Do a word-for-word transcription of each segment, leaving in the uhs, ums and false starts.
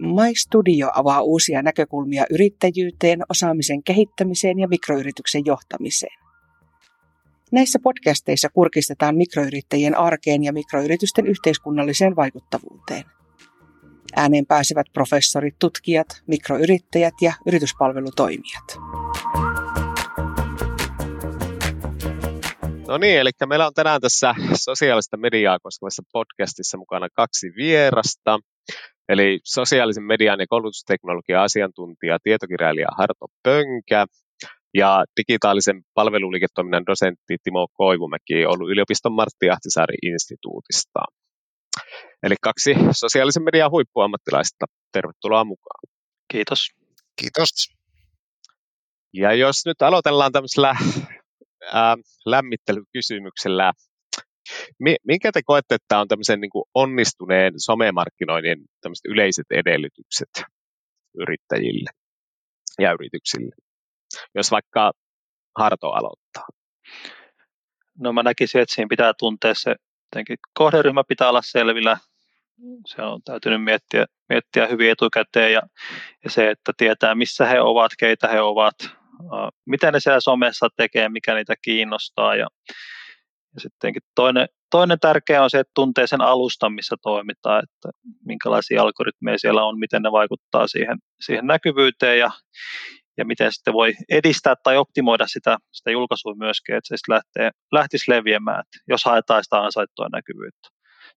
MyStudio avaa uusia näkökulmia yrittäjyyteen, osaamisen kehittämiseen ja mikroyrityksen johtamiseen. Näissä podcasteissa kurkistetaan mikroyrittäjien arkeen ja mikroyritysten yhteiskunnalliseen vaikuttavuuteen. Ääneen pääsevät professorit, tutkijat, mikroyrittäjät ja yrityspalvelutoimijat. No niin, eli meillä on tänään tässä sosiaalista mediaa koskevassa podcastissa mukana kaksi vierasta. Eli sosiaalisen median ja koulutusteknologian asiantuntija, tietokirjailija Harto Pönkä ja digitaalisen palveluliiketoiminnan dosentti Timo Koivumäki Oulun yliopiston Martti Ahtisaari-instituutista. Eli kaksi sosiaalisen median huippuammattilaista. Tervetuloa mukaan. Kiitos. Kiitos. Ja jos nyt aloitellaan tämmöisellä ää, lämmittelykysymyksellä. Minkä te koette, että on tämmöisen niin kuin onnistuneen somemarkkinoinnin tämmöiset yleiset edellytykset yrittäjille ja yrityksille? Jos vaikka Harto aloittaa. No mä näkisin, että siinä pitää tuntea se, jotenkin kohderyhmä pitää olla selvillä. Se on täytynyt miettiä, miettiä hyvin etukäteen ja, ja se, että tietää missä he ovat, keitä he ovat, mitä ne siellä somessa tekee, mikä niitä kiinnostaa ja Ja sittenkin toinen, toinen tärkeä on se, että tuntee sen alustan, missä toimitaan, että minkälaisia algoritmeja siellä on, miten ne vaikuttaa siihen, siihen näkyvyyteen ja, ja miten sitten voi edistää tai optimoida sitä, sitä julkaisua myöskin, että se sitten lähtee, lähtisi leviämään, jos haetaan sitä ansaittua näkyvyyttä.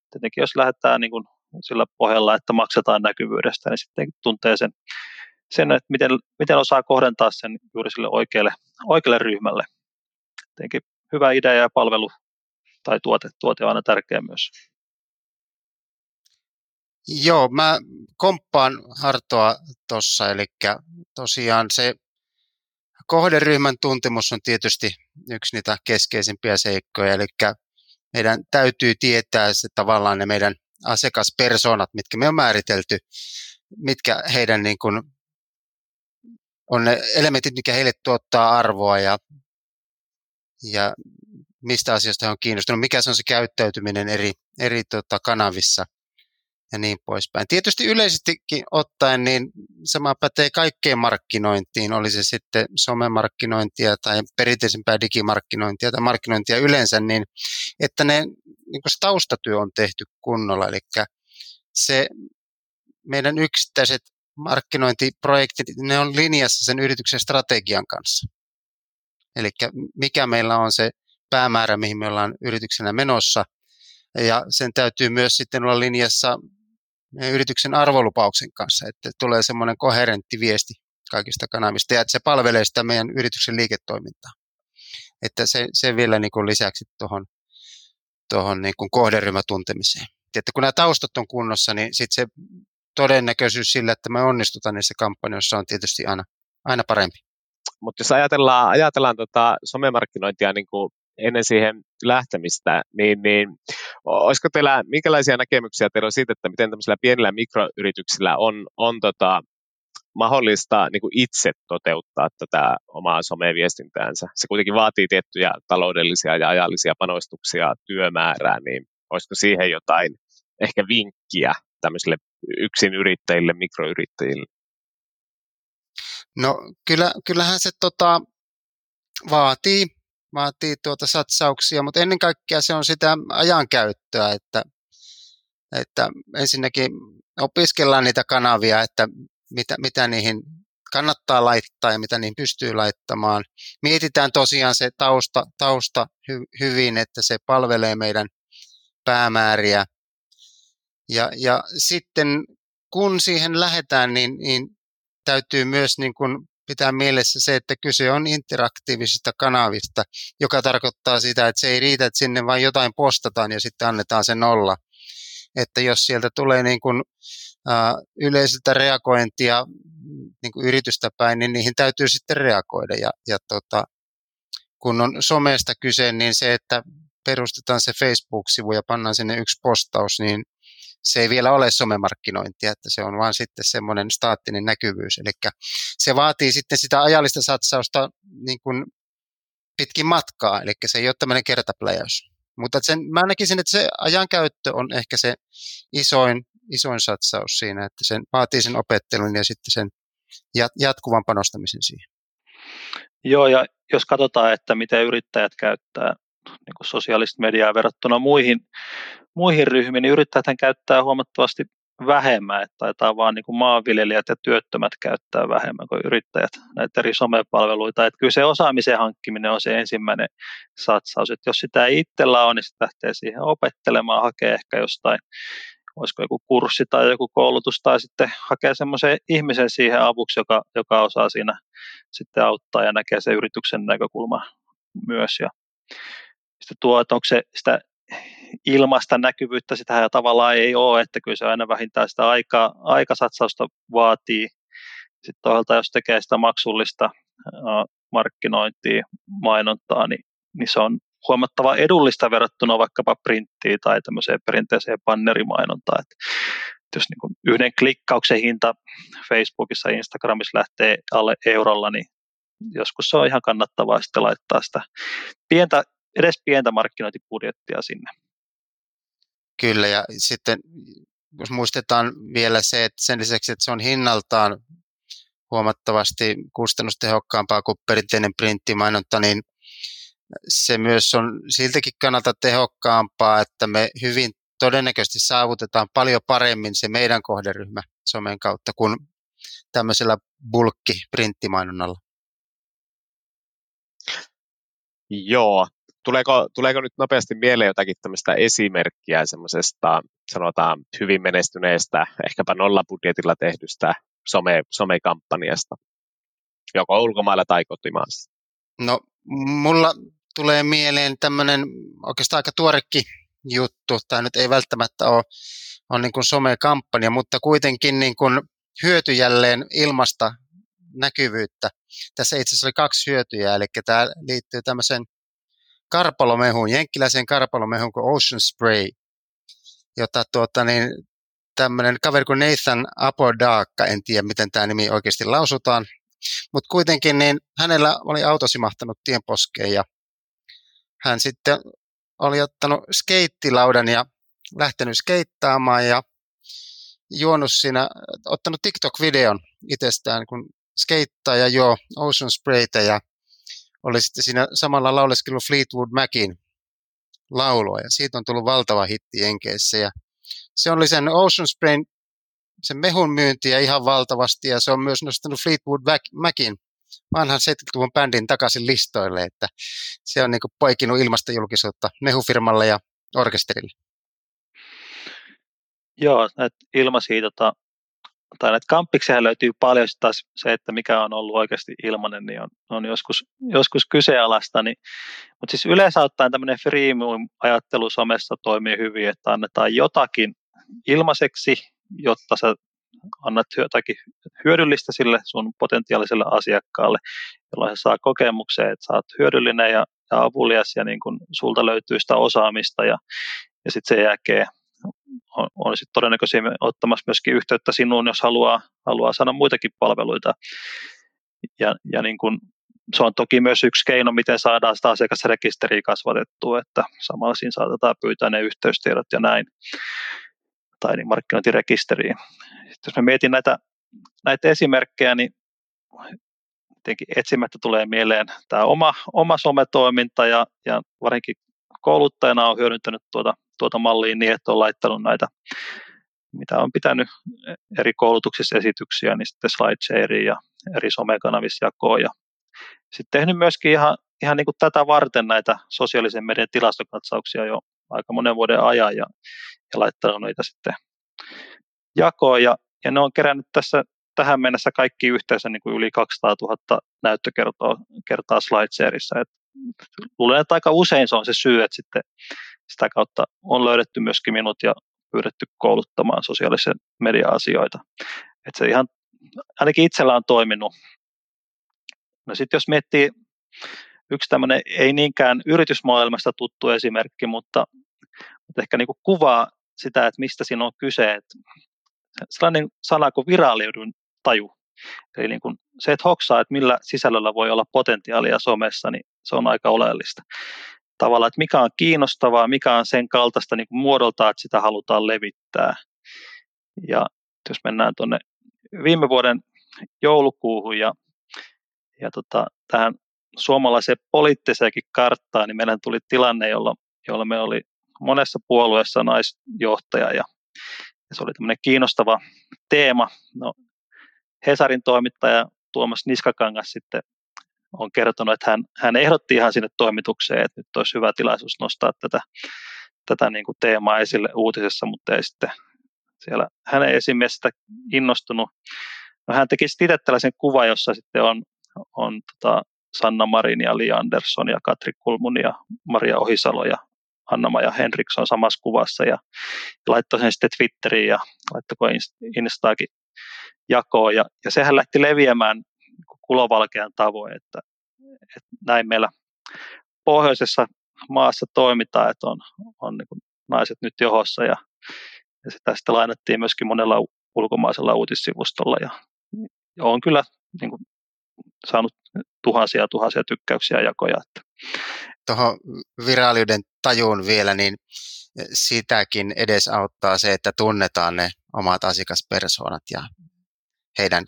Tietenkin jos lähdetään niin kuin sillä pohjalla, että maksetaan näkyvyydestä, niin sitten tuntee sen, sen että miten, miten osaa kohdentaa sen juuri sille oikealle, oikealle ryhmälle. Tietenkin hyvä idea ja palvelu. Tai tuote, tuote on aina tärkeä myös. Joo, mä komppaan Hartoa tuossa, eli tosiaan se kohderyhmän tuntemus on tietysti yksi niitä keskeisimpiä seikkoja, eli meidän täytyy tietää se tavallaan ne meidän asiakaspersoonat, mitkä me on määritelty, mitkä heidän niin kuin on ne elementit, mikä heille tuottaa arvoa ja, ja mistä asioista he on kiinnostunut, mikä se on se käyttäytyminen eri, eri tota, kanavissa ja niin poispäin. Tietysti yleisestikin ottaen, niin sama pätee kaikkeen markkinointiin, oli se sitten somemarkkinointia tai perinteisempää digimarkkinointia tai markkinointia yleensä, niin että ne, niin kun se taustatyö on tehty kunnolla, eli se meidän yksittäiset markkinointiprojektit, ne on linjassa sen yrityksen strategian kanssa. Eli mikä meillä on se päämäärä, mihin me ollaan yrityksenä menossa, ja sen täytyy myös sitten olla linjassa yrityksen arvolupauksen kanssa, että tulee semmoinen koherentti viesti kaikista kanavista, ja että se palvelee sitä meidän yrityksen liiketoimintaa. Että se, se vielä niin kuin lisäksi tuohon, tuohon niin kuin kohderyhmätuntemiseen. Että kun nämä taustat on kunnossa, niin sitten se todennäköisyys sillä, että me onnistutaan niissä kampanjoissa on tietysti aina, aina parempi. Mutta jos ajatellaan, ajatellaan tota somemarkkinointia niin kuin ennen siihen lähtemistä, niin, niin olisiko teillä, minkälaisia näkemyksiä teillä on siitä, että miten tämmöisillä pienillä mikroyrityksillä on, on tota, mahdollista niin kuin itse toteuttaa tätä omaa someviestintäänsä? Se kuitenkin vaatii tiettyjä taloudellisia ja ajallisia panostuksia työmäärää, niin olisiko siihen jotain ehkä vinkkiä tämmöisille yksinyrittäjille, mikroyrittäjille? No kyllä, kyllähän se tota, vaatii. Vaatii tuota satsauksia, mutta ennen kaikkea se on sitä ajankäyttöä, että, että ensinnäkin opiskellaan niitä kanavia, että mitä, mitä niihin kannattaa laittaa ja mitä niihin pystyy laittamaan. Mietitään tosiaan se tausta, tausta hy, hyvin, että se palvelee meidän päämääriä. Ja, ja sitten kun siihen lähdetään, niin, niin täytyy myös niin kuin pitää mielessä se, että kyse on interaktiivisista kanavista, joka tarkoittaa sitä, että se ei riitä, että sinne vain jotain postataan ja sitten annetaan sen olla. Että jos sieltä tulee niin kuin, äh, yleisiltä reagointia niin kuin yritystä päin, niin niihin täytyy sitten reagoida. Ja, ja tota, kun on somesta kyse, niin se, että perustetaan se Facebook-sivu ja pannaan sinne yksi postaus, niin se ei vielä ole somemarkkinointia, että se on vaan sitten semmoinen staattinen näkyvyys. Eli se vaatii sitten sitä ajallista satsausta niin kuin pitkin matkaa, eli se ei ole tämmöinen kertapläjäys. Mutta sen, mä näkisin, että se ajankäyttö on ehkä se isoin isoin satsaus siinä, että sen vaatii sen opettelun ja sitten sen jatkuvan panostamisen siihen. Joo, ja jos katsotaan, että miten yrittäjät käyttää niin kuin sosiaalista mediaa verrattuna muihin, muihin ryhmiin, niin yrittäjäthän käyttää huomattavasti vähemmän, että taitaa vaan niin kuin maanviljelijät ja työttömät käyttää vähemmän kuin yrittäjät näitä eri somepalveluita. Että kyllä se osaamisen hankkiminen on se ensimmäinen satsaus, että jos sitä ei itsellä ole, niin sitä lähtee siihen opettelemaan, hakee ehkä jostain, olisiko joku kurssi tai joku koulutus, tai sitten hakee semmoisen ihmisen siihen avuksi, joka, joka osaa siinä sitten auttaa ja näkee sen yrityksen näkökulman myös. Ja sitten tuo, että onko se sitä ilmaista näkyvyyttä, sitähän tavallaan ei ole, että kyllä se aina vähintään sitä aikaa, aikasatsausta vaatii. Sitten toisaalta, jos tekee sitä maksullista markkinointia, mainontaa, niin, niin se on huomattavaa edullista verrattuna vaikkapa printtiin tai tämmöiseen perinteiseen bannerimainontaan. Että jos niin kuin yhden klikkauksen hinta Facebookissa ja Instagramissa lähtee alle eurolla, niin joskus se on ihan kannattavaa sitten laittaa sitä pientä, edes pientä markkinointibudjettia sinne. Kyllä, ja sitten jos muistetaan vielä se, että sen lisäksi, että se on hinnaltaan huomattavasti kustannustehokkaampaa kuin perinteinen printtimainonta, niin se myös on siltäkin kannalta tehokkaampaa, että me hyvin todennäköisesti saavutetaan paljon paremmin se meidän kohderyhmä somen kautta kuin tämmöisellä bulkki-printtimainonnalla. Joo. Tuleeko, tuleeko nyt nopeasti mieleen jotakin tämmöistä esimerkkiä semmoisesta, sanotaan, hyvin menestyneestä, ehkäpä nollabudjetilla tehdystä some, somekampanjasta, joko ulkomailla tai kotimaassa? No, mulla tulee mieleen tämmöinen oikeastaan aika tuorekin juttu, tai nyt ei välttämättä ole, ole niin kuin somekampanja, mutta kuitenkin niin kuin hyötyjälleen ilmasta näkyvyyttä. Tässä itse asiassa oli kaksi hyötyjää, eli tämä liittyy tämmöiseen karpalomehuun, jenkkiläiseen karpalomehuun kuin Ocean Spray, jota tuota niin, tämmöinen kaveri kuin Nathan Apo Daakka, en tiedä miten tämä nimi oikeasti lausutaan, mutta kuitenkin niin hänellä oli auto simahtanut tienposkeen ja hän sitten oli ottanut skeittilaudan ja lähtenyt skeittaamaan ja juonut siinä, ottanut TikTok-videon itsestään, kun skeittaa ja joo Ocean Spraytä ja oli sitten siinä samalla lauleskellut Fleetwood Macin laulua ja siitä on tullut valtava hitti Jenkeissä ja se oli sen Ocean Sprayn sen mehun myyntiä ihan valtavasti ja se on myös nostanut Fleetwood Macin vanhan seitsemänkymmentäluvun bändin takaisin listoille, että se on niin kuin poikinut ilmasta julkisuutta mehufirmalle ja orkesterille. Joo, näitä ilmaisia, tota, tai näitä kamppiksihän löytyy paljon, taas se, että mikä on ollut oikeasti ilmainen, niin on, on joskus, joskus kyseenalaista. Niin, mutta siis yleensä ottaen tämmöinen freemium-ajattelu somessa toimii hyvin, että annetaan jotakin ilmaiseksi, jotta sä annat jotakin hyödyllistä sille sun potentiaaliselle asiakkaalle, jolloin se saa kokemuksen, että sä oot hyödyllinen ja, ja avulias ja niin kun sulta löytyy sitä osaamista ja, ja sitten sen jälkeen on, on sitten todennäköisesti ottamassa myöskin yhteyttä sinuun, jos haluaa, haluaa saada muitakin palveluita ja, ja niin kun se on toki myös yksi keino, miten saadaan sitä asiakasrekisteriä kasvatettua, että samalla siinä saatetaan pyytää ne yhteystiedot ja näin. Tai niin markkinointirekisteriin. Sitten jos mä mietin näitä, näitä esimerkkejä, niin jotenkin etsimättä tulee mieleen tämä oma, oma sometoiminta ja, ja varsinkin kouluttajana on hyödyntänyt tuota, tuota mallia niin, että on laittanut näitä, mitä on pitänyt eri koulutuksissa esityksiä, niin sitten SlideShareen ja eri somekanavissa jakoon. Ja sitten tehnyt myöskin ihan, ihan niin kuin tätä varten näitä sosiaalisen median tilastokatsauksia jo aika monen vuoden ajan ja, ja laittanut niitä sitten jakoon. Ja, ja ne on kerännyt tässä tähän mennessä kaikki yhteensä niin kuin yli kaksisataatuhatta näyttökertaa kertaa SlideSharessa. Luulen, että aika usein se on se syy, että sitten sitä kautta on löydetty myöskin minut ja pyydetty kouluttamaan sosiaalisen median asioita. Että se ihan, ainakin itsellä on toiminut. No sitten jos miettii, yksi tämmöinen ei niinkään yritysmaailmasta tuttu esimerkki, mutta, mutta ehkä niin kuin kuvaa sitä, että mistä siinä on kyse. Että sellainen sana kuin viraaliudun taju. Eli niin kuin se, että hoksaa, että millä sisällöllä voi olla potentiaalia somessa, niin se on aika oleellista. Tavallaan, että mikä on kiinnostavaa, mikä on sen kaltaista niin kuin muodoltaan, että sitä halutaan levittää. Ja jos mennään tuonne viime vuoden joulukuuhun ja, ja tota, tähän suomalaiseen poliittiseenkin karttaan, niin meidän tuli tilanne, jolla, jolla me oli monessa puolueessa naisjohtaja ja, ja se oli tämmöinen kiinnostava teema. No, Hesarin toimittaja Tuomas Niskakangas sitten on kertonut, että hän, hän ehdotti ihan sinne toimitukseen, että nyt olisi hyvä tilaisuus nostaa tätä, tätä niin kuin teemaa esille uutisessa, mutta ei sitten siellä hänen esimiestä innostunut. No, hän teki sitten itse tällaisen kuvan, jossa sitten on, on tota Sanna Marin ja Li Andersson ja Katri Kulmun ja Maria Ohisalo ja Anna Maja Henriksson samassa kuvassa ja, ja laittoi sen sitten Twitteriin ja laittoi Instaakin jakoon ja, ja sehän lähti leviämään kulovalkean tavoin, että, että näin meillä pohjoisessa maassa toimitaan, että on, on niin kuin naiset nyt johossa ja, ja sitä sitten lainattiin myöskin monella ulkomaisella uutissivustolla ja, ja on kyllä niin kuin saanut tuhansia ja tuhansia tykkäyksiä ja jakoja. Tuohon viraaliuden tajuun vielä, niin sitäkin edesauttaa se, että tunnetaan ne omat asiakaspersoonat ja heidän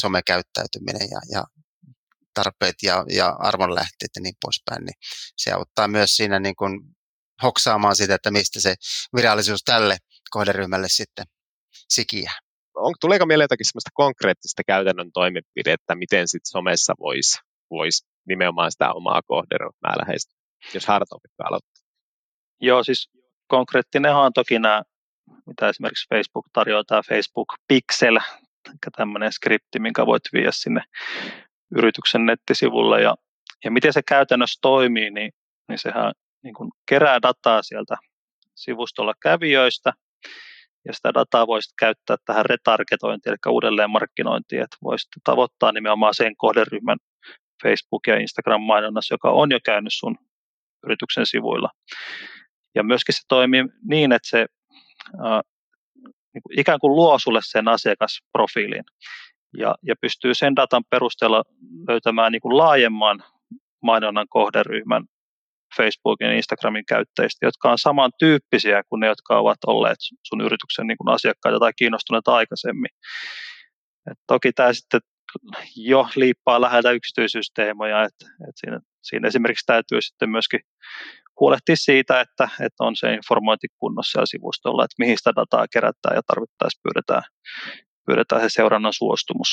somekäyttäytyminen ja, ja tarpeet ja, ja arvonlähteet ja niin poispäin, niin se auttaa myös siinä niin kuin hoksaamaan sitä, että mistä se virallisuus tälle kohderyhmälle sitten sikiää. On, tuleeko meillä jotakin sellaista konkreettista käytännön toimenpidettä, miten sitten somessa voisi vois nimenomaan sitä omaa kohderyhmää lähestyä, jos Harto pitää aloittaa? Joo, siis konkreettinenhan on toki nämä, mitä esimerkiksi Facebook tarjoaa, tämä Facebook Pixel, tämmöinen skripti, minkä voit viedä sinne yrityksen nettisivulle. Ja, ja miten se käytännössä toimii, niin, niin sehän niin kuin kerää dataa sieltä sivustolla kävijöistä, ja sitä dataa voisi käyttää tähän retargetointiin, eli uudelleen markkinointiin, että voisi tavoittaa nimenomaan sen kohderyhmän Facebook- ja Instagram-mainonnassa, joka on jo käynyt sun yrityksen sivuilla. Ja myöskin se toimii niin, että se äh, niin kuin ikään kuin luo sulle sen asiakasprofiilin ja, ja pystyy sen datan perusteella löytämään niin kuin laajemman mainonnan kohderyhmän Facebookin ja Instagramin käyttäjistä, jotka on samantyyppisiä kuin ne, jotka ovat olleet sun yrityksen niin kuin asiakkaita tai kiinnostuneita aikaisemmin. Et toki tämä sitten jo liippaa läheltä yksityisyysteemoja, että et siinä, siinä esimerkiksi täytyy sitten myöskin huolehtia siitä, että, että on se informointi kunnossa ja sivustolla, että mihin sitä dataa kerätään ja tarvittaessa pyydetään, pyydetään se seurannan suostumus.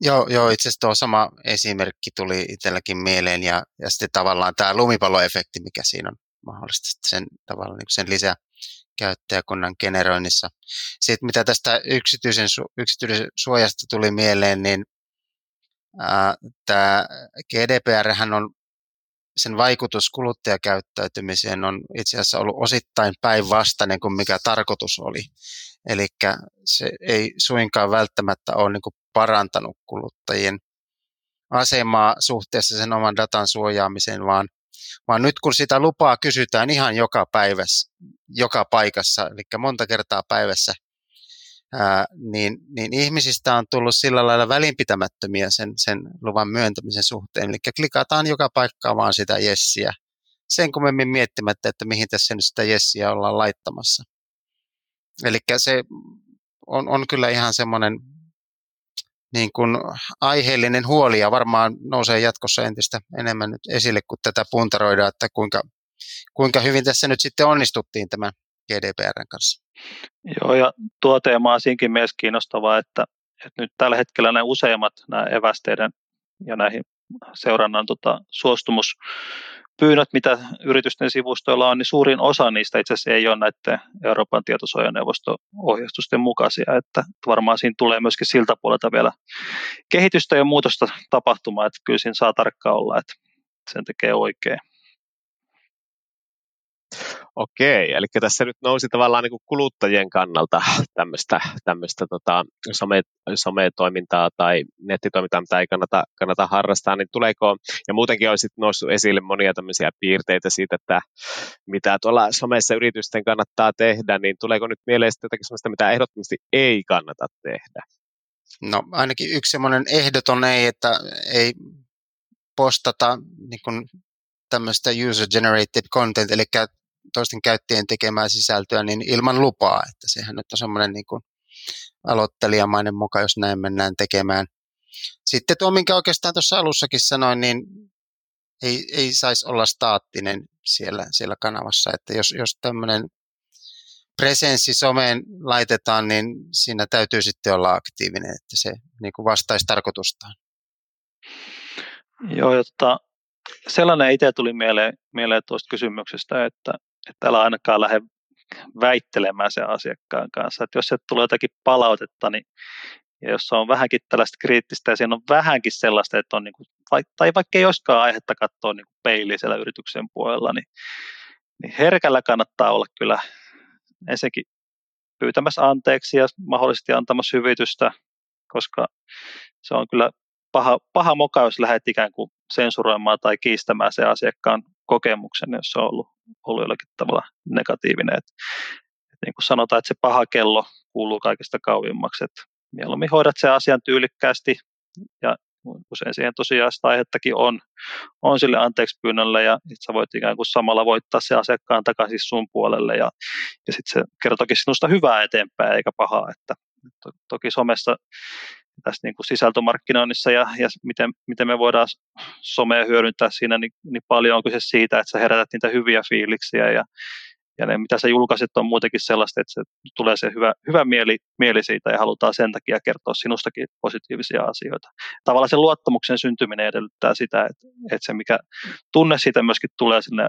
Joo, joo, itse asiassa tuo sama esimerkki tuli itselläkin mieleen ja, ja sitten tavallaan tämä lumipalloefekti, mikä siinä on mahdollisesti sen, tavallaan, niin sen lisää käyttäjäkunnan generoinnissa. Sitten mitä tästä yksityisen, yksityisen suojasta tuli mieleen, niin äh, tämä G D P R:hän on sen vaikutus kuluttajakäyttäytymiseen on itse asiassa ollut osittain päinvastainen kuin mikä tarkoitus oli. Eli se ei suinkaan välttämättä ole niin kuin parantanut kuluttajien asemaa suhteessa sen oman datan suojaamiseen, vaan, vaan nyt kun sitä lupaa kysytään ihan joka päivässä, joka paikassa, eli monta kertaa päivässä, ää, niin, niin ihmisistä on tullut sillä lailla välinpitämättömiä sen, sen luvan myöntämisen suhteen, eli klikataan joka paikkaan vaan sitä jessiä, sen kummemmin miettimättä, että mihin tässä nyt sitä jessiä ollaan laittamassa. Eli se on, on kyllä ihan semmoinen niin kuin aiheellinen huoli ja varmaan nousee jatkossa entistä enemmän nyt esille, kun tätä puntaroidaan, että kuinka, kuinka hyvin tässä nyt sitten onnistuttiin tämän G D P R:n kanssa. Joo, ja tuo teema on siinkin myös kiinnostavaa, että, että nyt tällä hetkellä nämä useimmat nämä evästeiden ja näihin seurannan tota, suostumuspyynnöt, mitä yritysten sivustoilla on, niin suurin osa niistä itse asiassa ei ole näiden Euroopan tietosuojaneuvoston ohjeistusten mukaisia, että varmaan siinä tulee myöskin siltä puolelta vielä kehitystä ja muutosta tapahtumaan, että kyllä siinä saa tarkkaan olla, että sen tekee oikein. Okei, eli tässä nyt nousi tavallaan niin kuin kuluttajien kannalta tämmöistä, tämmöistä tota, some, sometoimintaa tai nettitoimintaa, mitä ei kannata, kannata harrastaa, niin tuleeko, ja muutenkin on sitten noussut esille monia tämmöisiä piirteitä siitä, että mitä tuolla somessa yritysten kannattaa tehdä, niin tuleeko nyt mieleen jotakin semmoista, mitä ehdottomasti ei kannata tehdä? No ainakin yksi semmoinen ehdoton ei, että ei postata niin kuin tämmöistä user-generated content, eli toisten käyttäjien tekemää sisältöä niin ilman lupaa, että sehän nyt on semmoinen niin kuin aloittelijamainen muka, jos näin mennään tekemään. Sitten tuo, minkä oikeastaan tuossa alussakin sanoin, niin ei, ei saisi olla staattinen siellä, siellä kanavassa, että jos, jos tämmöinen presenssi someen laitetaan, niin siinä täytyy sitten olla aktiivinen, että se niin kuin vastaisi tarkoitustaan. Joo, jotta sellainen itse tuli mieleen, mieleen tuosta kysymyksestä, että, että älä ainakaan lähde väittelemään sen asiakkaan kanssa. Että jos se tulee jotakin palautetta, niin ja jos on vähänkin tällaista kriittistä ja siinä on vähänkin sellaista, että on niin kuin, tai vaikka ei olisikaan aihetta katsoa niin kuin peiliä siellä yrityksen puolella, niin, niin herkällä kannattaa olla kyllä ensinnäkin pyytämässä anteeksi ja mahdollisesti antamassa hyvitystä, koska se on kyllä paha, paha moka, jos lähdet ikään kuin sensuroimaan tai kiistämään sen asiakkaan kokemuksen, jos se on ollut, ollut jollakin tavalla negatiivinen. Et, et niin kuin sanotaan, että se paha kello kuuluu kaikista kauimmaksi, että mieluummin hoidat sen asian tyylikkäästi ja usein siihen tosiaan sitä aihettakin on, on sille anteeksi pyynnölle ja sä voit ikään kuin samalla voittaa se asiakkaan takaisin sun puolelle ja, ja sitten se kertokin sinusta hyvää eteenpäin eikä pahaa. Että to, toki somessa tässä niin kuin sisältömarkkinoinnissa ja, ja miten, miten me voidaan somea hyödyntää siinä niin, niin paljon on kyse siitä, että sä herätät niitä hyviä fiiliksiä ja, ja ne mitä sä julkaiset on muutenkin sellaista, että se tulee se hyvä, hyvä mieli, mieli siitä ja halutaan sen takia kertoa sinustakin positiivisia asioita. Tavallaan se luottamuksen syntyminen edellyttää sitä, että, että se mikä tunne siitä myöskin tulee sinne,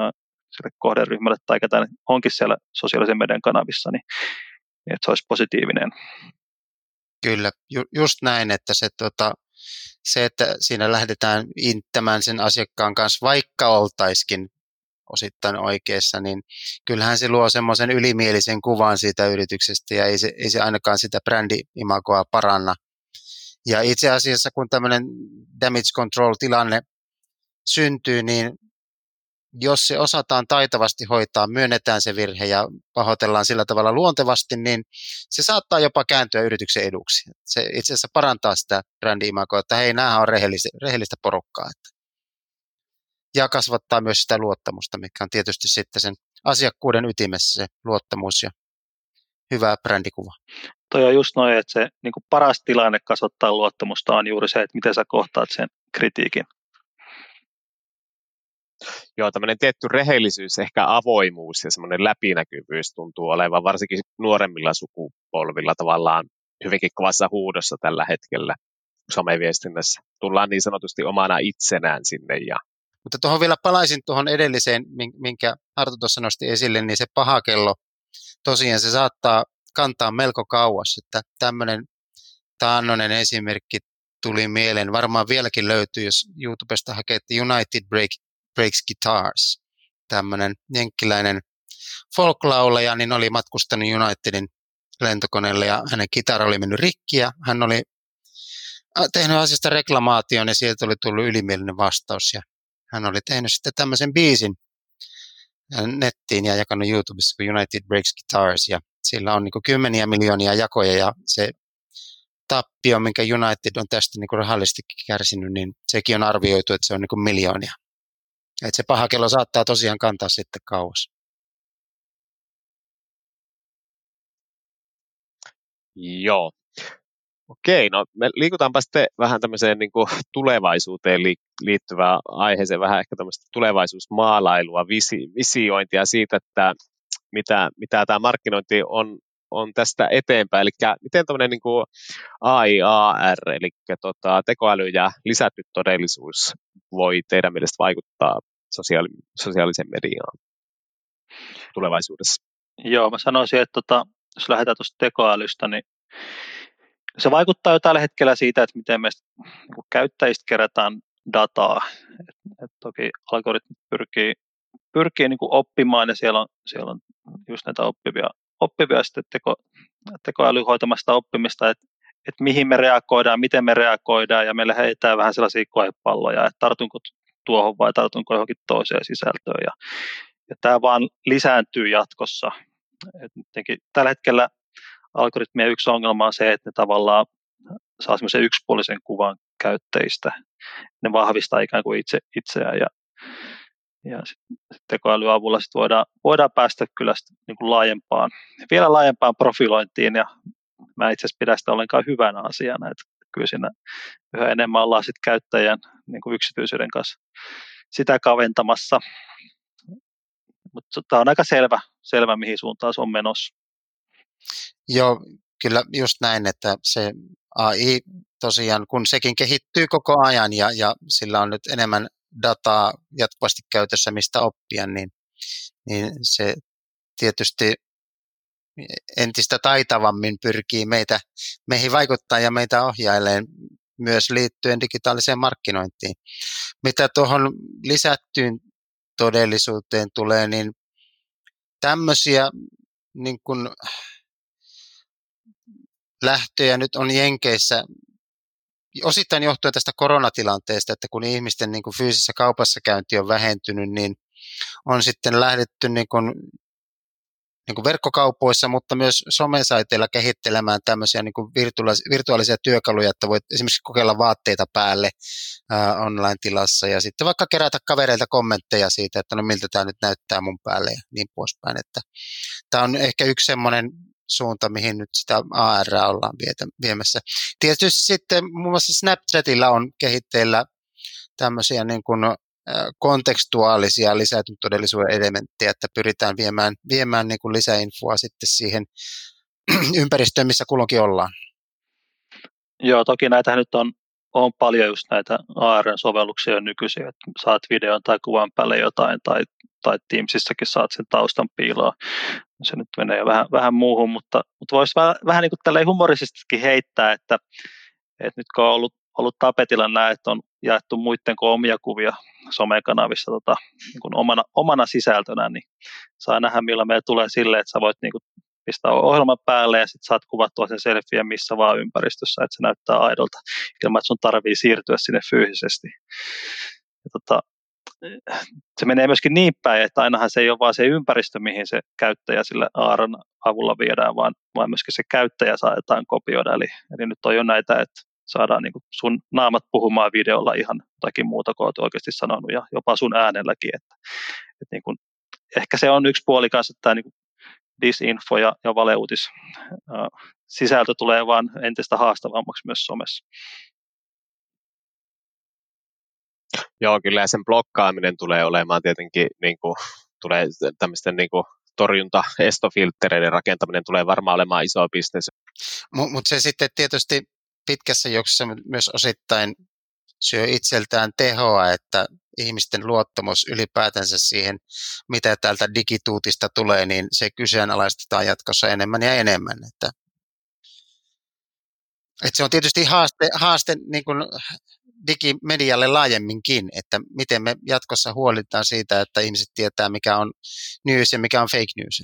äh, sille kohderyhmälle tai ketään onkin siellä sosiaalisen median kanavissa, niin että se olisi positiivinen. Kyllä, ju- just näin, että se, tota, se, että siinä lähdetään inttämään sen asiakkaan kanssa, vaikka oltaisikin osittain oikeassa, niin kyllähän se luo semmoisen ylimielisen kuvan siitä yrityksestä ja ei se, ei se ainakaan sitä brändi-imagoa paranna. Ja itse asiassa, kun tämmöinen damage control-tilanne syntyy, niin jos se osataan taitavasti hoitaa, myönnetään se virhe ja pahoitellaan sillä tavalla luontevasti, niin se saattaa jopa kääntyä yrityksen eduksi. Se itse asiassa parantaa sitä brändi-imagoa, että hei, näähän on rehellistä, rehellistä porukkaa. Ja kasvattaa myös sitä luottamusta, mikä on tietysti sitten sen asiakkuuden ytimessä se luottamus ja hyvä brändikuva. Toi on just noin, että se niin kuin paras tilanne kasvattaa luottamusta on juuri se, että miten sä kohtaat sen kritiikin. Joo, tämmöinen tietty rehellisyys, ehkä avoimuus ja semmoinen läpinäkyvyys tuntuu olevan varsinkin nuoremmilla sukupolvilla tavallaan hyvinkin kovassa huudossa tällä hetkellä someviestinnässä. Tullaan niin sanotusti omana itsenään sinne ja mutta tuohon vielä palaisin tuohon edelliseen, minkä Arto tuossa nosti esille, niin se paha kello, tosiaan se saattaa kantaa melko kauas, että tämmöinen taannoinen esimerkki tuli mieleen, varmaan vieläkin löytyy, jos YouTubesta haketti United Break, Breaks Guitars, tämmöinen jenkkiläinen folklaulaja, niin oli matkustanut Unitedin lentokoneelle ja hänen kitara oli mennyt rikki ja hän oli tehnyt asiasta reklamaation ja sieltä oli tullut ylimielinen vastaus ja hän oli tehnyt sitten tämmöisen biisin nettiin ja jakanut YouTubessa kuin United Breaks Guitars ja sillä on niin kuin kymmeniä miljoonia jakoja ja se tappio, minkä United on tästä niin kuin rahallisesti kärsinyt, niin sekin on arvioitu, että se on niin kuin miljoonia. Että se paha kello saattaa tosiaan kantaa sitten kauas. Joo. Okei, no me liikutaanpa sitten vähän tämmöiseen niin kuin tulevaisuuteen liittyvään aiheeseen, vähän ehkä tämmöistä tulevaisuusmaalailua, visi, visiointia siitä, että mitä, mitä tämä markkinointi on, on tästä eteenpäin. Eli miten tämmöinen niin kuin A I A R, eli tota, tekoäly ja lisätty todellisuus voi teidän mielestä vaikuttaa sosiaali- sosiaalisen mediaan tulevaisuudessa? Joo, mä sanoisin, että tota, jos lähdetään tuosta tekoälystä, niin se vaikuttaa jo tällä hetkellä siitä, että miten meistä niin käyttäjistä kerätään dataa. Et, et toki algoritmit pyrkii, pyrkii niin oppimaan ja siellä on, siellä on just näitä oppivia, oppivia sitten teko, tekoäly hoitamasta oppimista, että et mihin me reagoidaan, miten me reagoidaan ja meillä heitään vähän sellaisia koepalloja, että tartunko tuohon vai tartunko johonkin toiseen sisältöön. Ja, ja tämä vaan lisääntyy jatkossa. Et jotenkin, tällä hetkellä algoritmien yksi ongelma on se, että ne tavallaan saa semmoisen yksipuolisen kuvan käyttäjistä. Ne vahvistaa ikään kuin itse, itseään ja, ja tekoälyn avulla sit voidaan, voidaan päästä kyllä sit niinku laajempaan, vielä laajempaan profilointiin, ja mä itse asiassa pidän sitä ollenkaan hyvänä asiana, että kyllä siinä yhä enemmän ollaan sit käyttäjän niinku yksityisyyden kanssa sitä kaventamassa, mutta tämä on aika selvä, selvä, mihin suuntaan se on menossa. Joo, kyllä just näin, että se A I tosiaan, kun sekin kehittyy koko ajan ja, ja sillä on nyt enemmän dataa jatkuvasti käytössä, mistä oppia, niin, niin se tietysti entistä taitavammin pyrkii meitä, meihin vaikuttaa ja meitä ohjaileen myös liittyen digitaaliseen markkinointiin. Mitä tuohon lisättyyn todellisuuteen tulee, niin tämmöisiä niin kuin lähtöjä nyt on Jenkeissä osittain johtuen tästä koronatilanteesta, että kun ihmisten niin kuin fyysisessä kaupassa käynti on vähentynyt, niin on sitten lähdetty niin kuin, niin kuin verkkokaupoissa, mutta myös somesaiteilla kehittelemään tämmöisiä niin kuin virtuaalisia, virtuaalisia työkaluja, että voit esimerkiksi kokeilla vaatteita päälle ää, online-tilassa ja sitten vaikka kerätä kavereilta kommentteja siitä, että no miltä tämä nyt näyttää mun päälle ja niin poispäin. Että tämä on ehkä yksi semmoinen suunta, mihin nyt sitä A R ollaan viemässä. Tietysti sitten muun muassa Snapchatilla on kehitteillä tämmöisiä niin kuin kontekstuaalisia lisätyn todellisuuden elementtejä, että pyritään viemään, viemään niin kuin lisäinfoa sitten siihen ympäristöön, missä kulloinkin ollaan. Joo, toki näitähän nyt on, on paljon just näitä A R-sovelluksia nykyisiä, että saat videon tai kuvan päälle jotain tai tai Teamsissakin saat sen taustan piiloa. Se nyt menee jo vähän, vähän muuhun, mutta, mutta voisi vähän, vähän niin kuin tälleen humoristisestikin heittää, että, että nyt kun on ollut, ollut tapetilla nämä, että on jaettu muiden kuin omia kuvia somekanavissa tota, niin kuin omana, omana sisältönä, niin saa nähdä, millä meillä tulee silleen, että sä voit niin kuin pistää ohjelman päälle ja sitten saat kuvattua sen selfien missä vaan ympäristössä, että se näyttää aidolta, ilman että sun tarvii siirtyä sinne fyysisesti. Ja tota, se menee myöskin niin päin, että ainahan se ei ole vaan se ympäristö, mihin se käyttäjä sillä A R:n avulla viedään, vaan, vaan myöskin se käyttäjä saadaan kopioida. Eli, eli nyt on jo näitä, että saadaan niin kuin sun naamat puhumaan videolla ihan jotakin muuta kuin olet oikeasti sanonut ja jopa sun äänelläkin. Että, että niin kuin, ehkä se on yksi puoli kanssa, että tämä niin kuin disinfo ja, ja valeuutis sisältö tulee vaan entistä haastavammaksi myös somessa. Joo, kyllä sen blokkaaminen tulee olemaan tietenkin, niin kuin, tulee tämmöisten niin kuin torjunta-estofilttereiden rakentaminen tulee varmaan olemaan iso bisnes. Mutta mut se sitten tietysti pitkässä juoksussa myös osittain syö itseltään tehoa, että ihmisten luottamus ylipäätänsä siihen, mitä täältä digituutista tulee, niin se kyseenalaistetaan jatkossa enemmän ja enemmän. Että, että se on tietysti haaste, haaste niin kuin digimedialle laajemminkin, että miten me jatkossa huolitaan siitä, että ihmiset tietää, mikä on news ja mikä on fake news.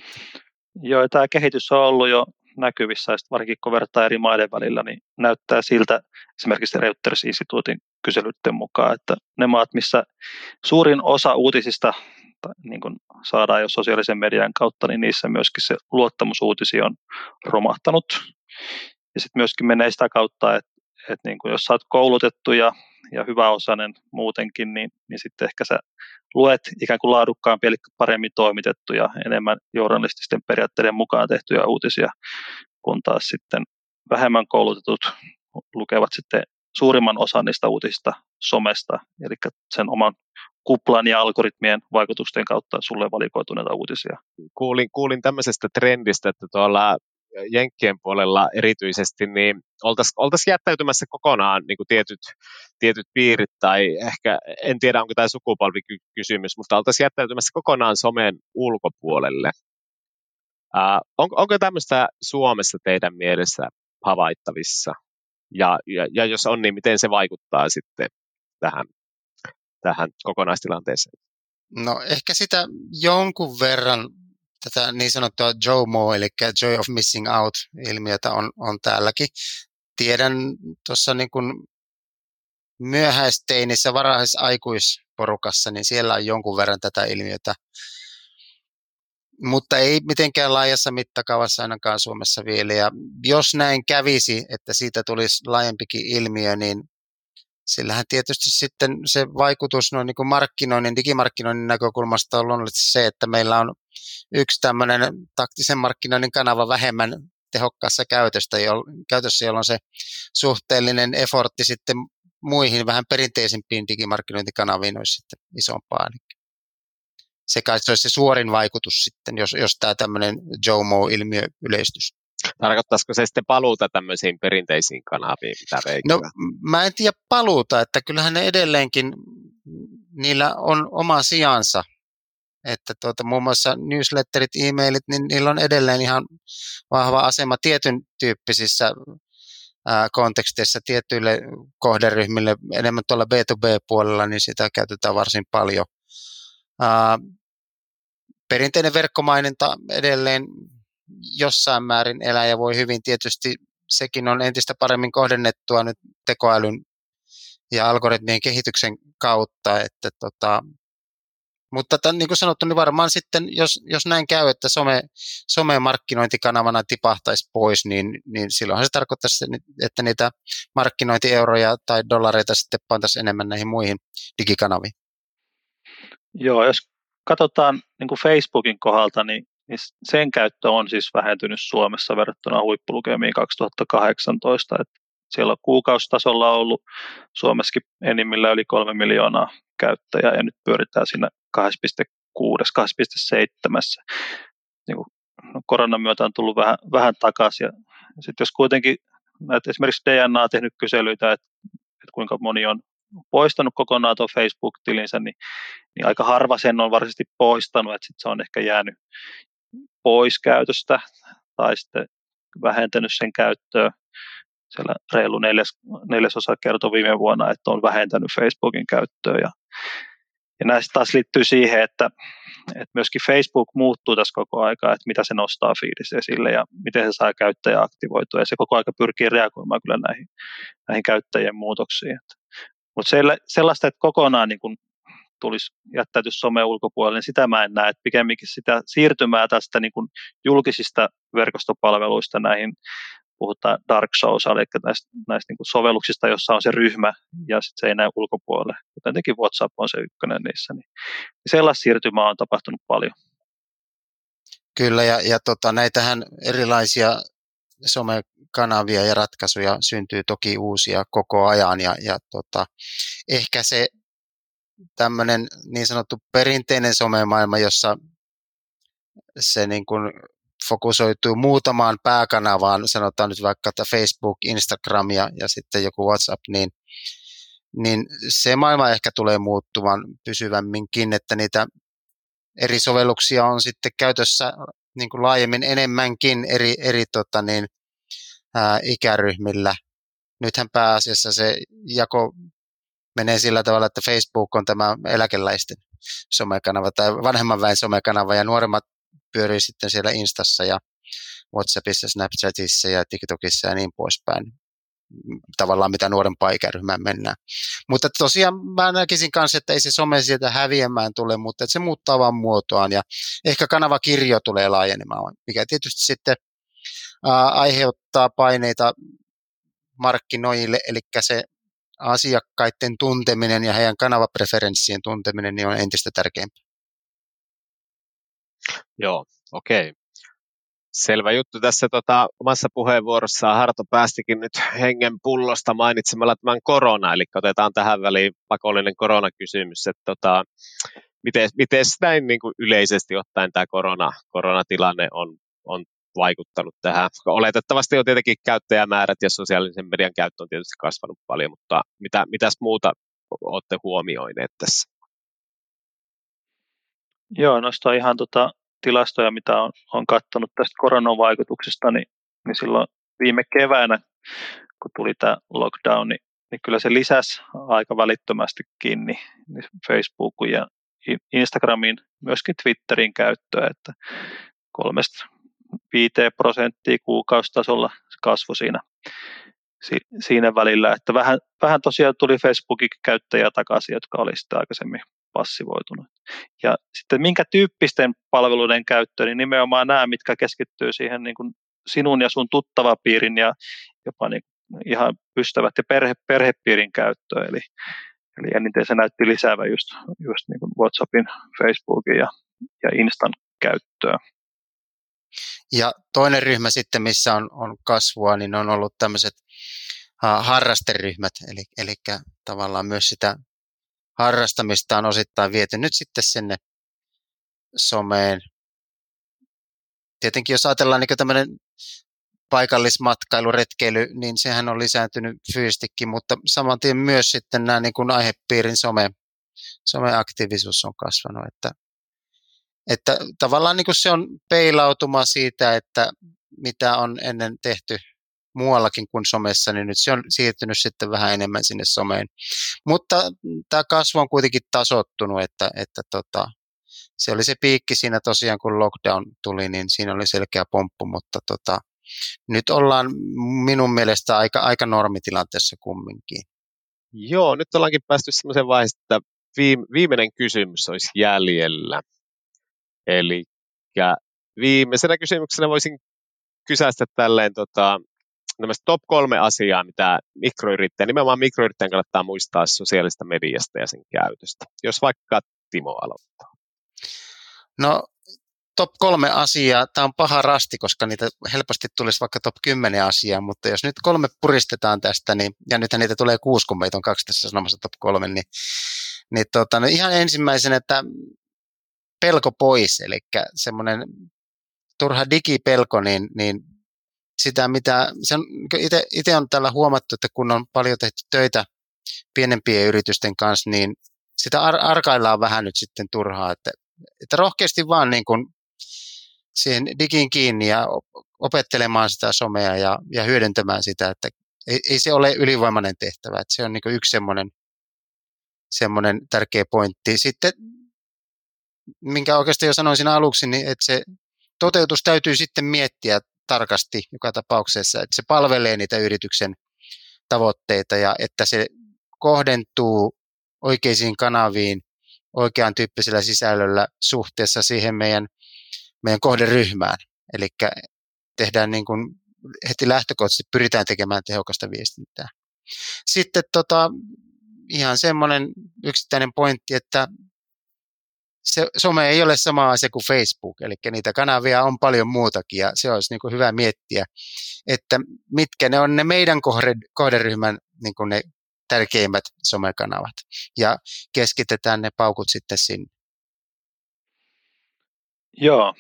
Joo, tämä kehitys on ollut jo näkyvissä, ja varsinkin kun vertaa eri maiden välillä, niin näyttää siltä esimerkiksi Reuters-instituutin kyselyiden mukaan, että ne maat, missä suurin osa uutisista niin kuin saadaan jo sosiaalisen median kautta, niin niissä myöskin se luottamusuutisi on romahtanut. Ja sitten myöskin menee sitä kautta, että Että niin kuin jos sä oot koulutettu ja, ja hyväosainen muutenkin, niin, niin sitten ehkä sä luet ikään kuin laadukkaampi, eli paremmin toimitettuja, enemmän journalististen periaatteiden mukaan tehtyjä uutisia, kun taas sitten vähemmän koulutetut lukevat sitten suurimman osan niistä uutisista somesta, eli sen oman kuplan ja algoritmien vaikutusten kautta sulle valikoituneita uutisia. Kuulin, kuulin tämmöisestä trendistä, että tuolla Jenkkien puolella erityisesti, niin oltaisiin oltais jättäytymässä kokonaan niin kuin tietyt, tietyt piirit, tai ehkä, en tiedä onko tämä sukupolvikysymys, mutta oltaisiin jättäytymässä kokonaan somen ulkopuolelle. Ää, on, onko tämmöistä Suomessa teidän mielessä havaittavissa? Ja, ja, ja jos on, niin miten se vaikuttaa sitten tähän, tähän kokonaistilanteeseen? No ehkä sitä jonkun verran. Tätä niin sanottua JOMO, eli Joy of Missing Out-ilmiötä on, on täälläkin. Tiedän tuossa niin kuin myöhäisteinissä, varhaisaikuisporukassa, niin siellä on jonkun verran tätä ilmiötä. Mutta ei mitenkään laajassa mittakaavassa ainakaan Suomessa vielä. Ja jos näin kävisi, että siitä tulisi laajempikin ilmiö, niin Sillähän tietysti sitten se vaikutus noin niin kuin markkinoinnin, digimarkkinoinnin näkökulmasta on luonnollisesti se, että meillä on yksi tämmöinen taktisen markkinoinnin kanava vähemmän tehokkaassa käytöstä, käytössä, jolloin se suhteellinen effortti sitten muihin vähän perinteisempiin digimarkkinointikanaviin olisi sitten isompaa. Se kai se olisi se suorin vaikutus sitten, jos, jos tämä tämmöinen JOMO-ilmiö yleistyisi. Tarkoittaisiko se sitten paluuta tämmöisiin perinteisiin kanaviin? Mitä no mä en tiedä paluuta, että kyllähän ne edelleenkin, niillä on oma sijansa. Että tuota, muun muassa newsletterit, e-mailit, niin niillä on edelleen ihan vahva asema tietyn tyyppisissä ää, konteksteissa tietyille kohderyhmille. Enemmän tuolla B to B-puolella, niin sitä käytetään varsin paljon. Ää, perinteinen verkkomaininta edelleen jossain määrin elää ja voi hyvin. Tietysti sekin on entistä paremmin kohdennettua nyt tekoälyn ja algoritmien kehityksen kautta. Että tota, mutta tämän, niin kuin sanottu, niin varmaan sitten, jos, jos näin käy, että some, somemarkkinointikanavana tipahtaisi pois, niin, niin silloinhan se tarkoittaisi, että niitä markkinointieuroja tai dollareita sitten pantaisiin enemmän näihin muihin digikanaviin. Joo, jos katsotaan niin kuin Facebookin kohdalta, niin sen käyttö on siis vähentynyt Suomessa verrattuna huippulukemiin kaksituhattakahdeksantoista. Että siellä on kuukausitasolla ollut Suomessakin enimmillä yli kolme miljoonaa käyttäjää ja nyt pyöritään siinä kaksi pilkku kuusi kaksi pilkku seitsemän. Niin kuin, no, koronan myötä on tullut vähän, vähän takaisin. Ja sitten jos kuitenkin että esimerkiksi D N A on tehnyt kyselyitä, että, että kuinka moni on poistanut kokonaan tuon Facebook-tilinsä, niin, niin aika harva sen on varsinaisesti poistanut, että sitten se on ehkä jäänyt pois käytöstä tai sitten vähentänyt sen käyttöä. Siellä reilu neljäs, neljäsosa kertoi viime vuonna, että on vähentänyt Facebookin käyttöä. Ja, ja näistä taas liittyy siihen, että, että myöskin Facebook muuttuu tässä koko aikaa, että mitä se nostaa fiilis esille ja miten se saa käyttäjä aktivoitua. Ja se koko aika pyrkii reagoimaan kyllä näihin, näihin käyttäjien muutoksiin. Mutta sellaista, että kokonaan niin kun tulisi jättäytyä somen ulkopuolelle, niin sitä mä en näe. Että pikemminkin sitä siirtymää tästä niin kun julkisista verkostopalveluista näihin, puhutaan dark souls, eli näistä, näistä niin kuin sovelluksista, jossa on se ryhmä ja sitten se ei näy ulkopuolelle. Jotenkin WhatsApp on se ykkönen niissä. Niin sellaista siirtymää on tapahtunut paljon. Kyllä, ja, ja tota, näitähän erilaisia somekanavia ja ratkaisuja syntyy toki uusia koko ajan. Ja, ja tota, ehkä se tämmöinen niin sanottu perinteinen somemaailma, jossa se niin kuin fokusoituu muutamaan pääkanavaan, sanotaan nyt vaikka että Facebook, Instagram ja, ja sitten joku WhatsApp, niin, niin se maailma ehkä tulee muuttumaan pysyvämminkin, että niitä eri sovelluksia on sitten käytössä niin kuin laajemmin enemmänkin eri, eri tota niin, ää, ikäryhmillä. Nythän pääasiassa se jako menee sillä tavalla, että Facebook on tämä eläkeläisten somekanava tai vanhemman väen somekanava ja nuoremmat pyörii sitten siellä Instassa ja WhatsAppissa, Snapchatissa ja TikTokissa ja niin poispäin. Tavallaan mitä nuorempaa ikäryhmään mennään. Mutta tosiaan mä näkisin kanssa, että ei se some sieltä häviämään tule, mutta että se muuttaa vaan muotoaan ja ehkä kanavakirjo tulee laajenemaan, mikä tietysti sitten ää, aiheuttaa paineita markkinoijille, eli se asiakkaiden tunteminen ja heidän kanavapreferenssien tunteminen niin on entistä tärkeämpää. Joo, okei. Selvä juttu. Tässä tota, omassa puheenvuorossaan Harto päästikin nyt hengen pullosta mainitsemalla tämän korona, eli otetaan tähän väliin pakollinen koronakysymys, että tota, miten näin niin kuin yleisesti ottaen tämä korona, koronatilanne on, on vaikuttanut tähän? Oletettavasti on tietenkin käyttäjämäärät ja sosiaalisen median käyttö on tietysti kasvanut paljon, mutta mitä, mitäs muuta olette huomioineet tässä? Joo, noista ihan tota tilastoja, mitä on, on katsonut tästä koronan vaikutuksesta, niin, niin silloin viime keväänä, kun tuli tämä lockdown, niin, niin kyllä se lisäsi aika välittömästi kiinni niin Facebookin ja Instagramin, myöskin Twitterin käyttöä, että kolmesta viiteen prosenttia kuukausitasolla kasvoi siinä, si, siinä välillä, että vähän, vähän tosiaan tuli Facebookin käyttäjiä takaisin, jotka oli sitä aikaisemmin passivoitunut. Ja sitten minkä tyyppisten palveluiden käyttö, niin nimenomaan nämä, mitkä keskittyy siihen niin kuin sinun ja sun tuttavapiirin ja jopa niin ihan ystävät ja perhe, perhepiirin käyttöä. Eli, eli eniten se näytti lisäävän just, just niin kuin WhatsAppin, Facebookin ja, ja Instan käyttöä. Ja toinen ryhmä sitten, missä on, on kasvua, niin on ollut tämmöiset uh, harrasteryhmät, eli, eli tavallaan myös sitä harrastamista on osittain viety nyt sitten sinne someen. Tietenkin jos ajatellaan niin tämmöinen paikallismatkailu, retkeily, niin sehän on lisääntynyt fyysistikin, mutta saman tien myös sitten nämä niin kuin aihepiirin some, someaktiivisuus on kasvanut, että Että tavallaan niin kuin se on peilautuma siitä, että mitä on ennen tehty muuallakin kuin somessa, niin nyt se on siirtynyt sitten vähän enemmän sinne someen. Mutta tämä kasvu on kuitenkin tasoittunut, että, että tota, se oli se piikki siinä tosiaan, kun lockdown tuli, niin siinä oli selkeä pomppu, mutta tota, nyt ollaan minun mielestä aika, aika normitilanteessa kumminkin. Joo, nyt ollaankin päästy sellaiseen vaiheeseen, että viimeinen kysymys olisi jäljellä. Eli viimeisenä kysymyksenä voisin kysäistä tälleen tota, nämä top kolme asiaa, mitä mikroyrittäjä, nimenomaan mikroyrittäjän kannattaa muistaa sosiaalista mediasta ja sen käytöstä. Jos vaikka Timo aloittaa. No top kolme asiaa, tämä on paha rasti, koska niitä helposti tulisi vaikka top kymmenen asiaa, mutta jos nyt kolme puristetaan tästä, niin, ja nythän niitä tulee kuusi, kun meitä on kaksi tässä sanomassa top kolme, niin, niin tota, no ihan ensimmäisenä, että pelko pois, eli semmoinen turha digipelko, niin, niin sitä mitä, itse on täällä huomattu, että kun on paljon tehty töitä pienempien yritysten kanssa, niin sitä ar- arkaillaan vähän nyt sitten turhaa, että, että rohkeasti vaan niin kuin siihen digin kiinni ja opettelemaan sitä somea ja, ja hyödyntämään sitä, että ei, ei se ole ylivoimainen tehtävä, että se on niin kuin yksi semmoinen, semmoinen tärkeä pointti. Sitten minkä oikeastaan jo sanoin siinä aluksi, niin että se toteutus täytyy sitten miettiä tarkasti joka tapauksessa, että se palvelee niitä yrityksen tavoitteita ja että se kohdentuu oikeisiin kanaviin oikean tyyppisellä sisällöllä suhteessa siihen meidän, meidän kohderyhmään. Eli tehdään niin kuin heti lähtökohtaisesti, pyritään tekemään tehokasta viestintää. Sitten tota, ihan semmoinen yksittäinen pointti, että se some ei ole sama asia kuin Facebook, eli niitä kanavia on paljon muutakin ja se olisi niin kuin hyvä miettiä, että mitkä ne on ne meidän kohderyhmän niin kuin ne tärkeimmät somekanavat ja keskitetään ne paukut sitten sinne. Joo,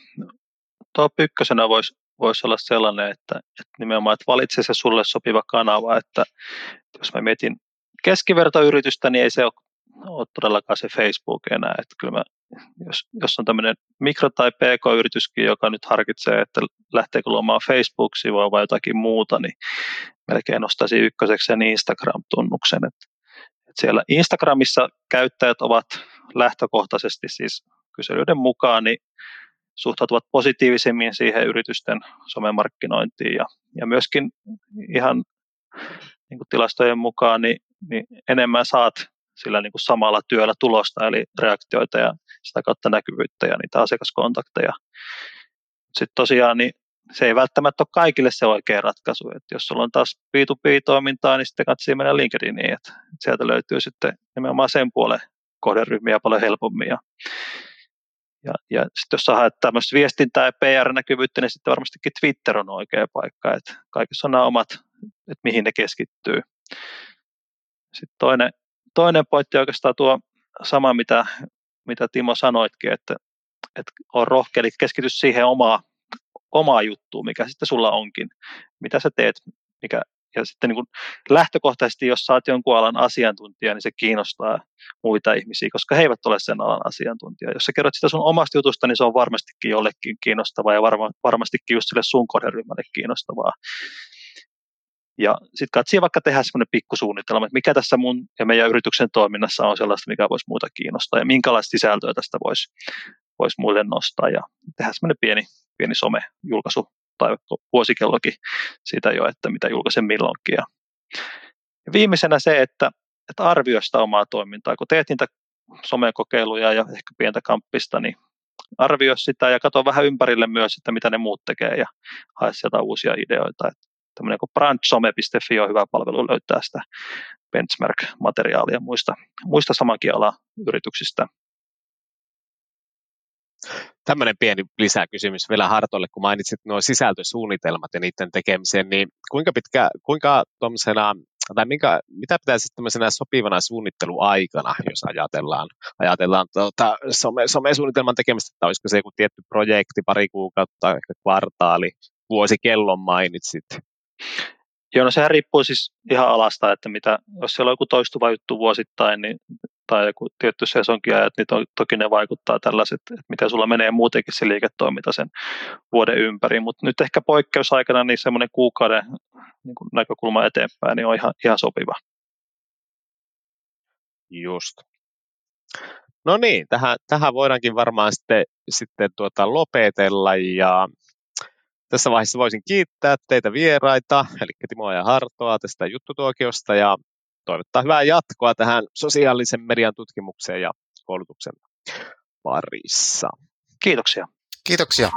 top ykkösenä voisi vois olla sellainen, että, että nimenomaan että valitse se sulle sopiva kanava, että jos mä mietin keskivertoyritystä, niin ei se ole ole todellakaan se Facebook enää, että kyllä mä, jos, jos on tämmöinen mikro- tai pk-yrityskin, joka nyt harkitsee, että lähteekö luomaan Facebook-sivua vai jotakin muuta, niin melkein nostaisin ykköseksi sen Instagram-tunnuksen, että, että siellä Instagramissa käyttäjät ovat lähtökohtaisesti siis kyselyiden mukaan, niin suhtautuvat positiivisemmin siihen yritysten somemarkkinointiin ja, ja myöskin ihan niin kuin tilastojen mukaan, niin, niin enemmän saat sillä niin kuin samalla työllä tulosta, eli reaktioita ja sitä kautta näkyvyyttä ja niitä asiakaskontakteja. Sitten tosiaan niin se ei välttämättä ole kaikille se oikea ratkaisu. Et jos sulla on taas B two B-toimintaa, niin sitten katsii mennä LinkedIniin. Et sieltä löytyy sitten nimenomaan sen puolen kohderyhmiä paljon helpommin. Ja, ja, ja sitten jos sä haet tämmöistä viestintää ja P R-näkyvyyttä, niin sitten varmastikin Twitter on oikea paikka. Et kaikissa on nämä omat, että mihin ne keskittyy. Sitten toinen Toinen pointti oikeastaan tuo sama, mitä, mitä Timo sanoitkin, että, että on rohkea, eli keskity siihen omaa, omaa juttuun, mikä sitten sulla onkin, mitä sä teet. Mikä, ja sitten niin kuin lähtökohtaisesti, jos sä oot jonkun alan asiantuntija, niin se kiinnostaa muita ihmisiä, koska he eivät ole sen alan asiantuntija. Jos sä kerrot sitä sun omasta jutusta, niin se on varmastikin jollekin kiinnostavaa ja varma, varmastikin just sille sun kohderyhmälle kiinnostavaa. Ja sitten katsii vaikka tehdä semmoinen pikkusuunnitelma, että mikä tässä mun ja meidän yrityksen toiminnassa on sellaista, mikä voisi muuta kiinnostaa ja minkälaista sisältöä tästä voisi vois muuten nostaa. Ja tehdään semmoinen pieni, pieni somejulkaisu tai vuosikellokin siitä jo, että mitä julkaisen milloinkin. Ja viimeisenä se, että, että arvioi sitä omaa toimintaa. Kun teet niitä somekokeiluja ja ehkä pientä kamppista, niin arvioi sitä ja katso vähän ympärille myös, että mitä ne muut tekee ja hae sieltä uusia ideoita. tämmöinen kuin prancheme piste fi on hyvä palvelu löytää sitä benchmark-materiaalia muista, muista samankin alan yrityksistä. Tämmöinen pieni lisäkysymys vielä Hartolle, kun mainitsit nuo sisältösuunnitelmat ja niiden tekemisen, niin kuinka pitkä, kuinka tuollaisena, tai minkä, mitä pitäisi tämmöisenä sopivana suunnitteluaikana, jos ajatellaan, ajatellaan tuota, some, somesuunnitelman tekemistä, että olisiko se joku tietty projekti, pari kuukautta, ehkä kvartaali, vuosikellon mainitsit? Joo, no sehän riippuu siis ihan alasta, että mitä, jos siellä on joku toistuva juttu vuosittain, niin tai joku tietty sesonkiajat, niin to, toki ne vaikuttaa tällaiset, että miten sulla menee muutenkin se liiketoiminta sen vuoden ympäri. Mutta nyt ehkä poikkeusaikana niin semmoinen kuukauden niin kun näkökulma eteenpäin niin on ihan, ihan sopiva. Just. No niin, tähän, tähän voidaankin varmaan sitten, sitten tuota lopetella. Ja tässä vaiheessa voisin kiittää teitä vieraita, eli Timoa ja Hartoa tästä juttutuokiosta ja toivottaa hyvää jatkoa tähän sosiaalisen median tutkimukseen ja koulutuksen parissa. Kiitoksia. Kiitoksia.